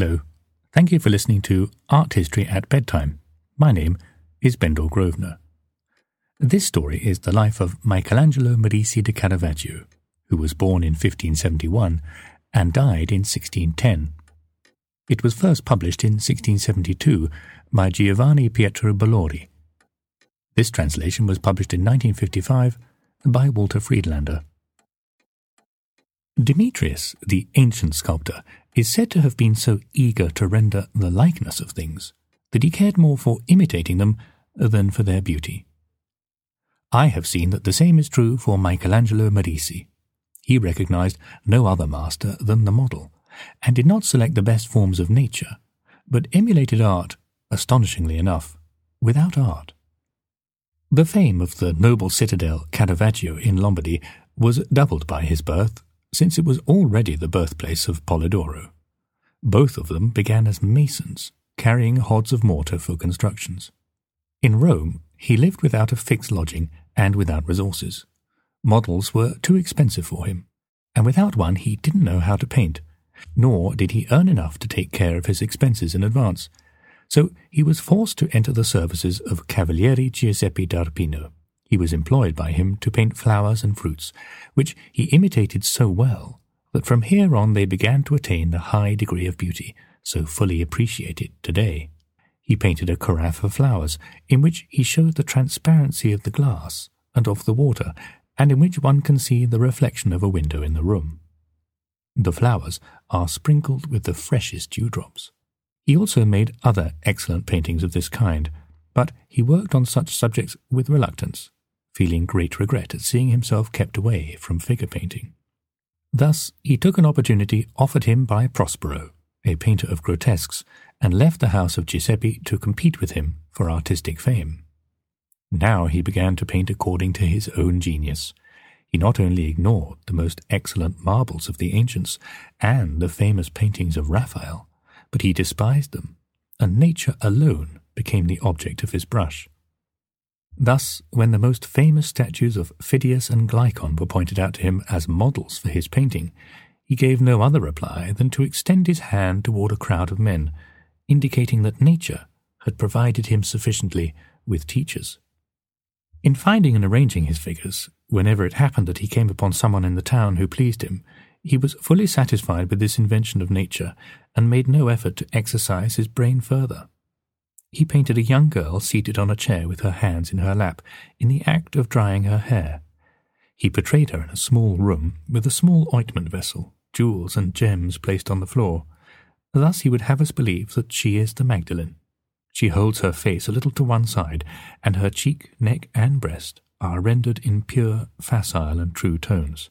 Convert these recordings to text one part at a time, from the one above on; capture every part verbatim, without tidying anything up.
Hello. Thank you for listening to Art History at Bedtime. My name is Bendor Grosvenor. This story is the life of Michelangelo Merisi da Caravaggio, who was born in fifteen seventy-one and died in sixteen ten. It was first published in sixteen seventy-two by Giovanni Pietro Bellori. This translation was published in nineteen fifty-five by Walter Friedlander. Demetrius, the ancient sculptor, is said to have been so eager to render the likeness of things that he cared more for imitating them than for their beauty. I have seen that the same is true for Michelangelo Merisi. He recognized no other master than the model, and did not select the best forms of nature, but emulated art, astonishingly enough, without art. The fame of the noble citadel Caravaggio in Lombardy was doubled by his birth, since it was already the birthplace of Polidoro. Both of them began as masons, carrying hods of mortar for constructions. In Rome, he lived without a fixed lodging and without resources. Models were too expensive for him, and without one he didn't know how to paint, nor did he earn enough to take care of his expenses in advance, so he was forced to enter the services of Cavaliere Giuseppe d'Arpino. He was employed by him to paint flowers and fruits, which he imitated so well that from here on they began to attain the high degree of beauty so fully appreciated today. He painted a carafe of flowers, in which he showed the transparency of the glass and of the water, and in which one can see the reflection of a window in the room. The flowers are sprinkled with the freshest dewdrops. He also made other excellent paintings of this kind, but he worked on such subjects with reluctance, feeling great regret at seeing himself kept away from figure painting. Thus he took an opportunity offered him by Prospero, a painter of grotesques, and left the house of Giuseppe to compete with him for artistic fame. Now he began to paint according to his own genius. He not only ignored the most excellent marbles of the ancients and the famous paintings of Raphael, but he despised them, and nature alone became the object of his brush. Thus, when the most famous statues of Phidias and Glycon were pointed out to him as models for his painting, he gave no other reply than to extend his hand toward a crowd of men, indicating that nature had provided him sufficiently with teachers. In finding and arranging his figures, whenever it happened that he came upon someone in the town who pleased him, he was fully satisfied with this invention of nature and made no effort to exercise his brain further. He painted a young girl seated on a chair with her hands in her lap, in the act of drying her hair. He portrayed her in a small room, with a small ointment vessel, jewels and gems placed on the floor. Thus he would have us believe that she is the Magdalene. She holds her face a little to one side, and her cheek, neck, and breast are rendered in pure, facile, and true tones,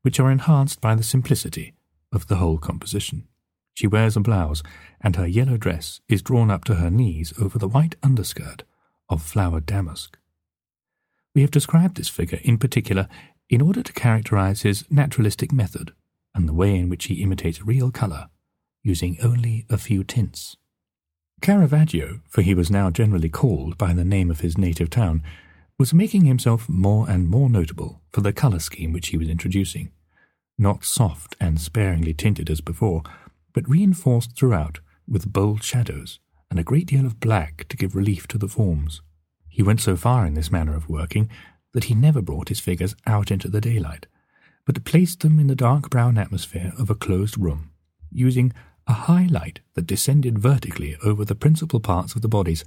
which are enhanced by the simplicity of the whole composition. She wears a blouse, and her yellow dress is drawn up to her knees over the white underskirt of flowered damask. We have described this figure in particular in order to characterize his naturalistic method and the way in which he imitates real color, using only a few tints. Caravaggio, for he was now generally called by the name of his native town, was making himself more and more notable for the color scheme which he was introducing, not soft and sparingly tinted as before, but reinforced throughout with bold shadows and a great deal of black to give relief to the forms. He went so far in this manner of working that he never brought his figures out into the daylight, but placed them in the dark brown atmosphere of a closed room, using a high light that descended vertically over the principal parts of the bodies,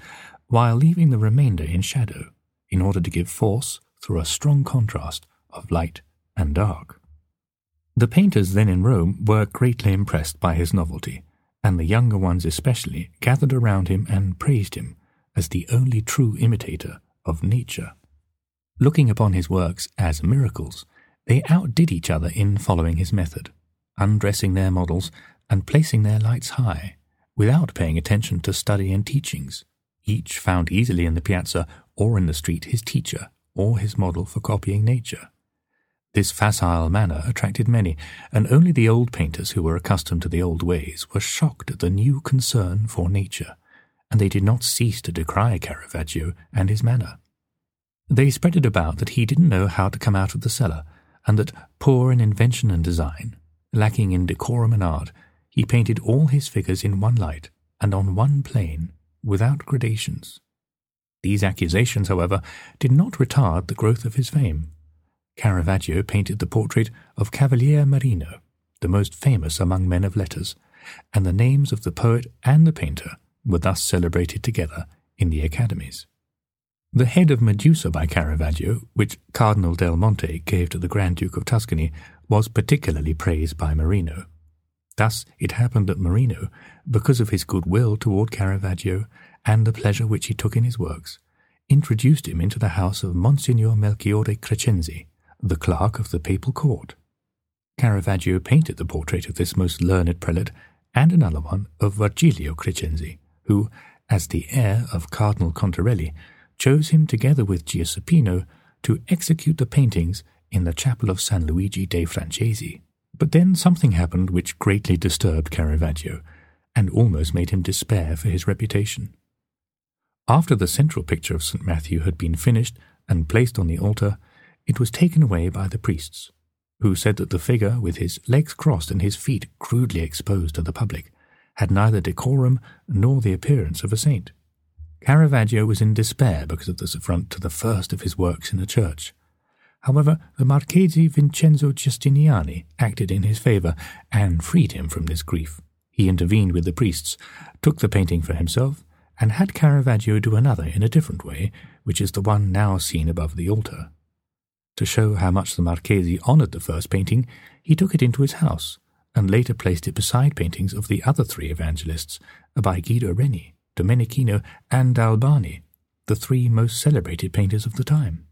while leaving the remainder in shadow, in order to give force through a strong contrast of light and dark. The painters then in Rome were greatly impressed by his novelty, and the younger ones especially gathered around him and praised him as the only true imitator of nature. Looking upon his works as miracles, they outdid each other in following his method, undressing their models and placing their lights high, without paying attention to study and teachings. Each found easily in the piazza or in the street his teacher or his model for copying nature. This facile manner attracted many, and only the old painters who were accustomed to the old ways were shocked at the new concern for nature, and they did not cease to decry Caravaggio and his manner. They spread it about that he didn't know how to come out of the cellar, and that, poor in invention and design, lacking in decorum and art, he painted all his figures in one light and on one plane, without gradations. These accusations, however, did not retard the growth of his fame. Caravaggio painted the portrait of Cavalier Marino, the most famous among men of letters, and the names of the poet and the painter were thus celebrated together in the academies. The head of Medusa by Caravaggio, which Cardinal del Monte gave to the Grand Duke of Tuscany, was particularly praised by Marino. Thus it happened that Marino, because of his goodwill toward Caravaggio and the pleasure which he took in his works, introduced him into the house of Monsignor Melchiorre Crescenzi, the clerk of the papal court. Caravaggio painted the portrait of this most learned prelate and another one of Virgilio Crescenzi, who, as the heir of Cardinal Contarelli, chose him together with Giuseppino to execute the paintings in the chapel of San Luigi dei Francesi. But then something happened which greatly disturbed Caravaggio and almost made him despair for his reputation. After the central picture of Saint Matthew had been finished and placed on the altar, it was taken away by the priests, who said that the figure, with his legs crossed and his feet crudely exposed to the public, had neither decorum nor the appearance of a saint. Caravaggio was in despair because of this affront to the first of his works in the church. However, the Marchese Vincenzo Giustiniani acted in his favour and freed him from this grief. He intervened with the priests, took the painting for himself, and had Caravaggio do another in a different way, which is the one now seen above the altar. To show how much the Marchese honoured the first painting, he took it into his house, and later placed it beside paintings of the other three evangelists, by Guido Reni, Domenichino, and Albani, the three most celebrated painters of the time.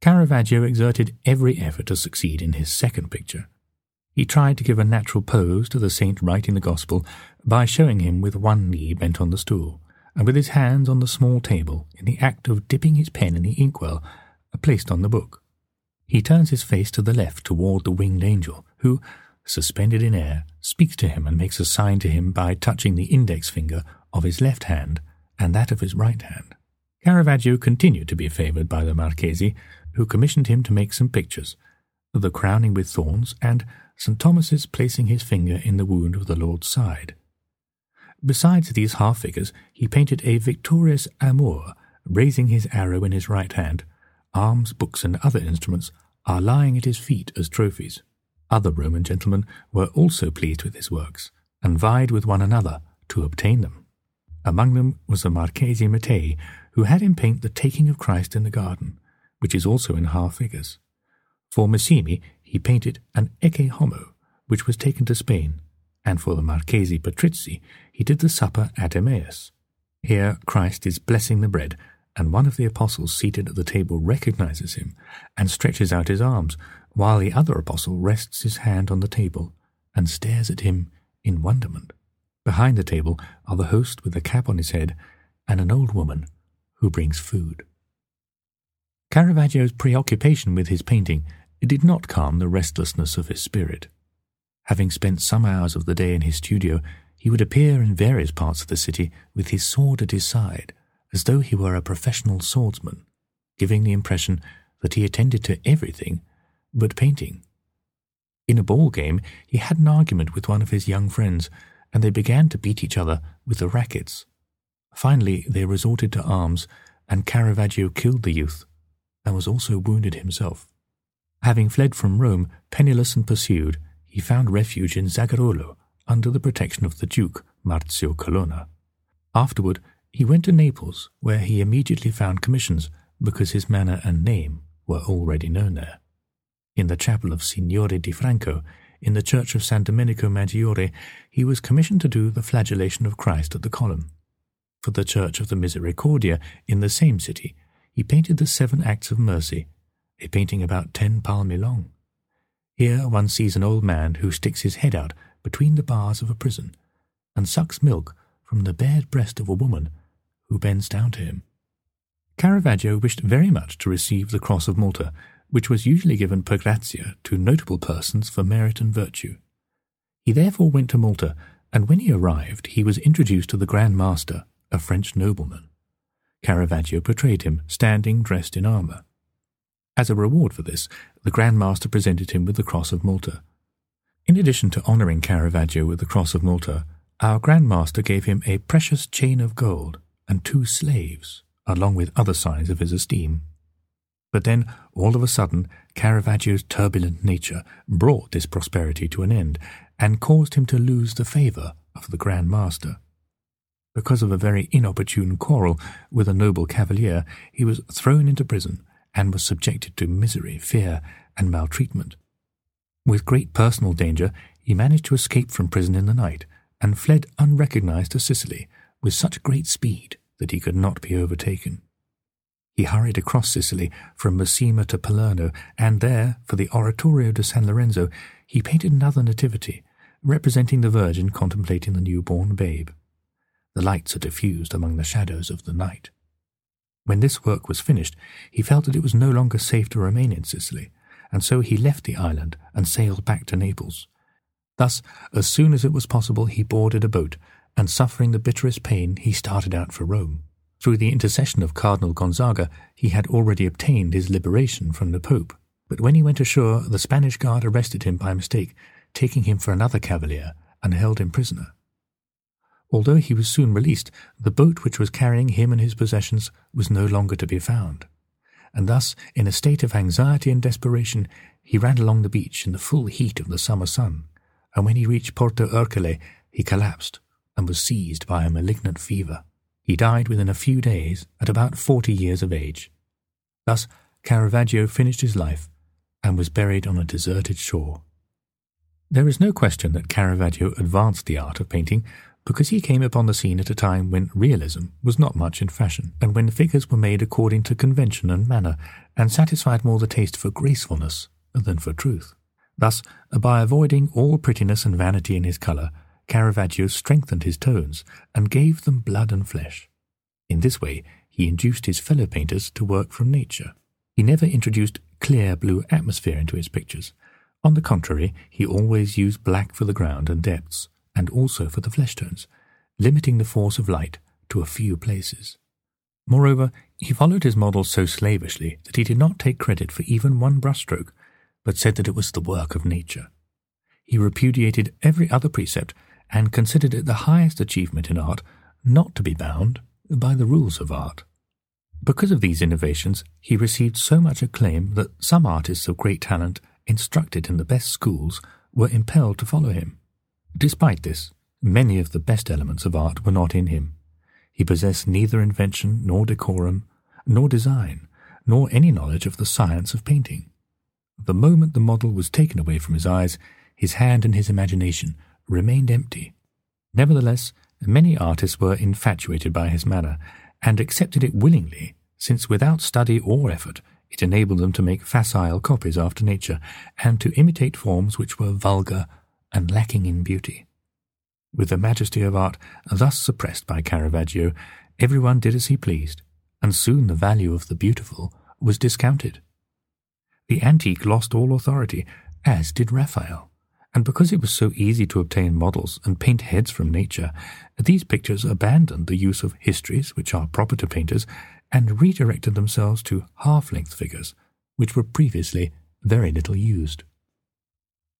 Caravaggio exerted every effort to succeed in his second picture. He tried to give a natural pose to the saint writing the Gospel by showing him with one knee bent on the stool, and with his hands on the small table in the act of dipping his pen in the inkwell placed on the book. He turns his face to the left toward the winged angel, who, suspended in air, speaks to him and makes a sign to him by touching the index finger of his left hand and that of his right hand. Caravaggio continued to be favoured by the Marchesi, who commissioned him to make some pictures, the crowning with thorns and Saint Thomas's placing his finger in the wound of the Lord's side. Besides these half-figures, he painted a victorious amour, raising his arrow in his right hand. Arms, books, and other instruments are lying at his feet as trophies. Other Roman gentlemen were also pleased with his works, and vied with one another to obtain them. Among them was the Marchese Mattei, who had him paint the taking of Christ in the garden, which is also in half figures. For Massimi he painted an Ecce Homo, which was taken to Spain, and for the Marchese Patrizzi he did the supper at Emmaus. Here Christ is blessing the bread, and one of the apostles seated at the table recognizes him and stretches out his arms, while the other apostle rests his hand on the table and stares at him in wonderment. Behind the table are the host with a cap on his head and an old woman who brings food. Caravaggio's preoccupation with his painting did not calm the restlessness of his spirit. Having spent some hours of the day in his studio, he would appear in various parts of the city with his sword at his side, as though he were a professional swordsman, giving the impression that he attended to everything but painting. In a ball game, he had an argument with one of his young friends, and they began to beat each other with the rackets. Finally, they resorted to arms, and Caravaggio killed the youth, and was also wounded himself. Having fled from Rome, penniless and pursued, he found refuge in Zagarolo, under the protection of the Duke, Marzio Colonna. Afterward, he went to Naples, where he immediately found commissions, because his manner and name were already known there. In the chapel of Signore di Franco, in the church of San Domenico Maggiore, he was commissioned to do the flagellation of Christ at the column. For the church of the Misericordia, in the same city, he painted the Seven Acts of Mercy, a painting about ten palmi long. Here one sees an old man who sticks his head out between the bars of a prison, and sucks milk from the bared breast of a woman who bends down to him. Caravaggio wished very much to receive the Cross of Malta, which was usually given per gratia to notable persons for merit and virtue. He therefore went to Malta, and when he arrived he was introduced to the Grand Master, a French nobleman. Caravaggio portrayed him, standing dressed in armour. As a reward for this, the Grand Master presented him with the Cross of Malta. In addition to honouring Caravaggio with the Cross of Malta, our Grand Master gave him a precious chain of gold and two slaves, along with other signs of his esteem. But then, all of a sudden, Caravaggio's turbulent nature brought this prosperity to an end and caused him to lose the favour of the Grand Master. Because of a very inopportune quarrel with a noble cavalier, he was thrown into prison and was subjected to misery, fear, and maltreatment. With great personal danger, he managed to escape from prison in the night and fled unrecognised to Sicily with such great speed that he could not be overtaken. He hurried across Sicily from Messina to Palermo, and there, for the Oratorio de San Lorenzo, he painted another nativity, representing the Virgin contemplating the newborn babe. The lights are diffused among the shadows of the night. When this work was finished, he felt that it was no longer safe to remain in Sicily, and so he left the island and sailed back to Naples. Thus, as soon as it was possible, he boarded a boat, and suffering the bitterest pain, he started out for Rome. Through the intercession of Cardinal Gonzaga, he had already obtained his liberation from the Pope. But when he went ashore, the Spanish guard arrested him by mistake, taking him for another cavalier, and held him prisoner. Although he was soon released, the boat which was carrying him and his possessions was no longer to be found. And thus, in a state of anxiety and desperation, he ran along the beach in the full heat of the summer sun, and when he reached Porto Ercole, he collapsed and was seized by a malignant fever. He died within a few days at about forty years of age. Thus Caravaggio finished his life and was buried on a deserted shore. There is no question that Caravaggio advanced the art of painting because he came upon the scene at a time when realism was not much in fashion and when figures were made according to convention and manner and satisfied more the taste for gracefulness than for truth. Thus, by avoiding all prettiness and vanity in his colour, Caravaggio strengthened his tones and gave them blood and flesh. In this way, he induced his fellow painters to work from nature. He never introduced clear blue atmosphere into his pictures. On the contrary, he always used black for the ground and depths, and also for the flesh tones, limiting the force of light to a few places. Moreover, he followed his model so slavishly that he did not take credit for even one brushstroke, but said that it was the work of nature. He repudiated every other precept and considered it the highest achievement in art not to be bound by the rules of art. Because of these innovations, he received so much acclaim that some artists of great talent, instructed in the best schools, were impelled to follow him. Despite this, many of the best elements of art were not in him. He possessed neither invention nor decorum, nor design, nor any knowledge of the science of painting. The moment the model was taken away from his eyes, his hand and his imagination remained empty. Nevertheless, many artists were infatuated by his manner and accepted it willingly, since without study or effort it enabled them to make facile copies after nature and to imitate forms which were vulgar and lacking in beauty. With the majesty of art thus suppressed by Caravaggio, everyone did as he pleased, and soon the value of the beautiful was discounted. The antique lost all authority, as did Raphael. And because it was so easy to obtain models and paint heads from nature, these pictures abandoned the use of histories, which are proper to painters, and redirected themselves to half-length figures, which were previously very little used.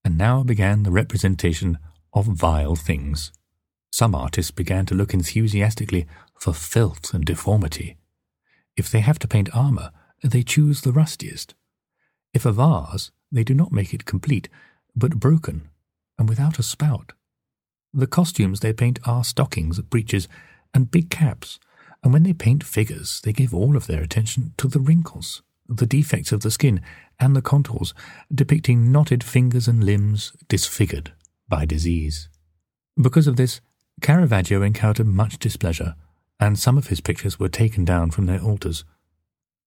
And now began the representation of vile things. Some artists began to look enthusiastically for filth and deformity. If they have to paint armour, they choose the rustiest. If a vase, they do not make it complete, but broken and without a spout. The costumes they paint are stockings, breeches, and big caps, and when they paint figures they give all of their attention to the wrinkles, the defects of the skin, and the contours, depicting knotted fingers and limbs disfigured by disease. Because of this, Caravaggio encountered much displeasure, and some of his pictures were taken down from their altars.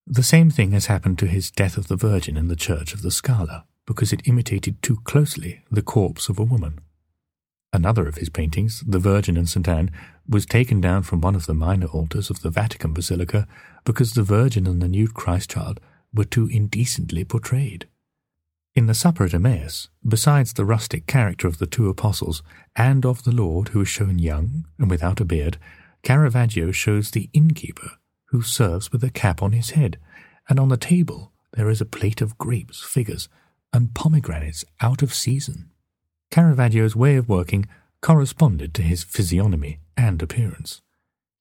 The same thing has happened to his Death of the Virgin in the Church of the Scala, because it imitated too closely the corpse of a woman. Another of his paintings, The Virgin and Saint Anne, was taken down from one of the minor altars of the Vatican Basilica because the Virgin and the nude Christ child were too indecently portrayed. In the Supper at Emmaus, besides the rustic character of the two apostles and of the Lord who is shown young and without a beard, Caravaggio shows the innkeeper who serves with a cap on his head, and on the table there is a plate of grapes, figures, and pomegranates out of season. Caravaggio's way of working corresponded to his physiognomy and appearance.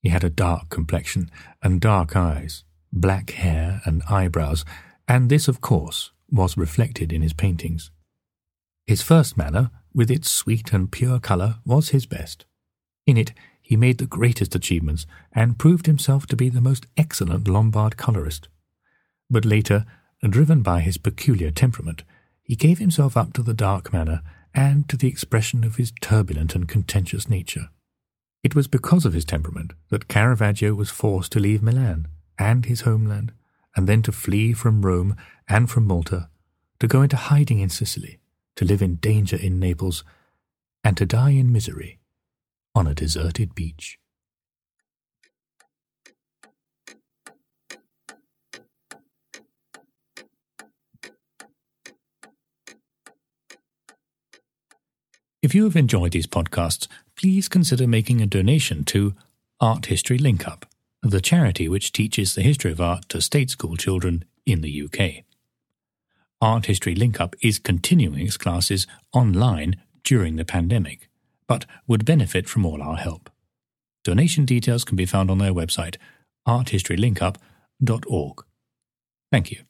He had a dark complexion and dark eyes, black hair and eyebrows, and this, of course, was reflected in his paintings. His first manner, with its sweet and pure colour, was his best. In it he made the greatest achievements and proved himself to be the most excellent Lombard colourist. But later, driven by his peculiar temperament, he gave himself up to the dark manner and to the expression of his turbulent and contentious nature. It was because of his temperament that Caravaggio was forced to leave Milan and his homeland, and then to flee from Rome and from Malta, to go into hiding in Sicily, to live in danger in Naples, and to die in misery on a deserted beach. If you have enjoyed these podcasts, please consider making a donation to Art History Link-Up, the charity which teaches the history of art to state school children in the U K. Art History Link-Up is continuing its classes online during the pandemic, but would benefit from all our help. Donation details can be found on their website, art history link up dot org. Thank you.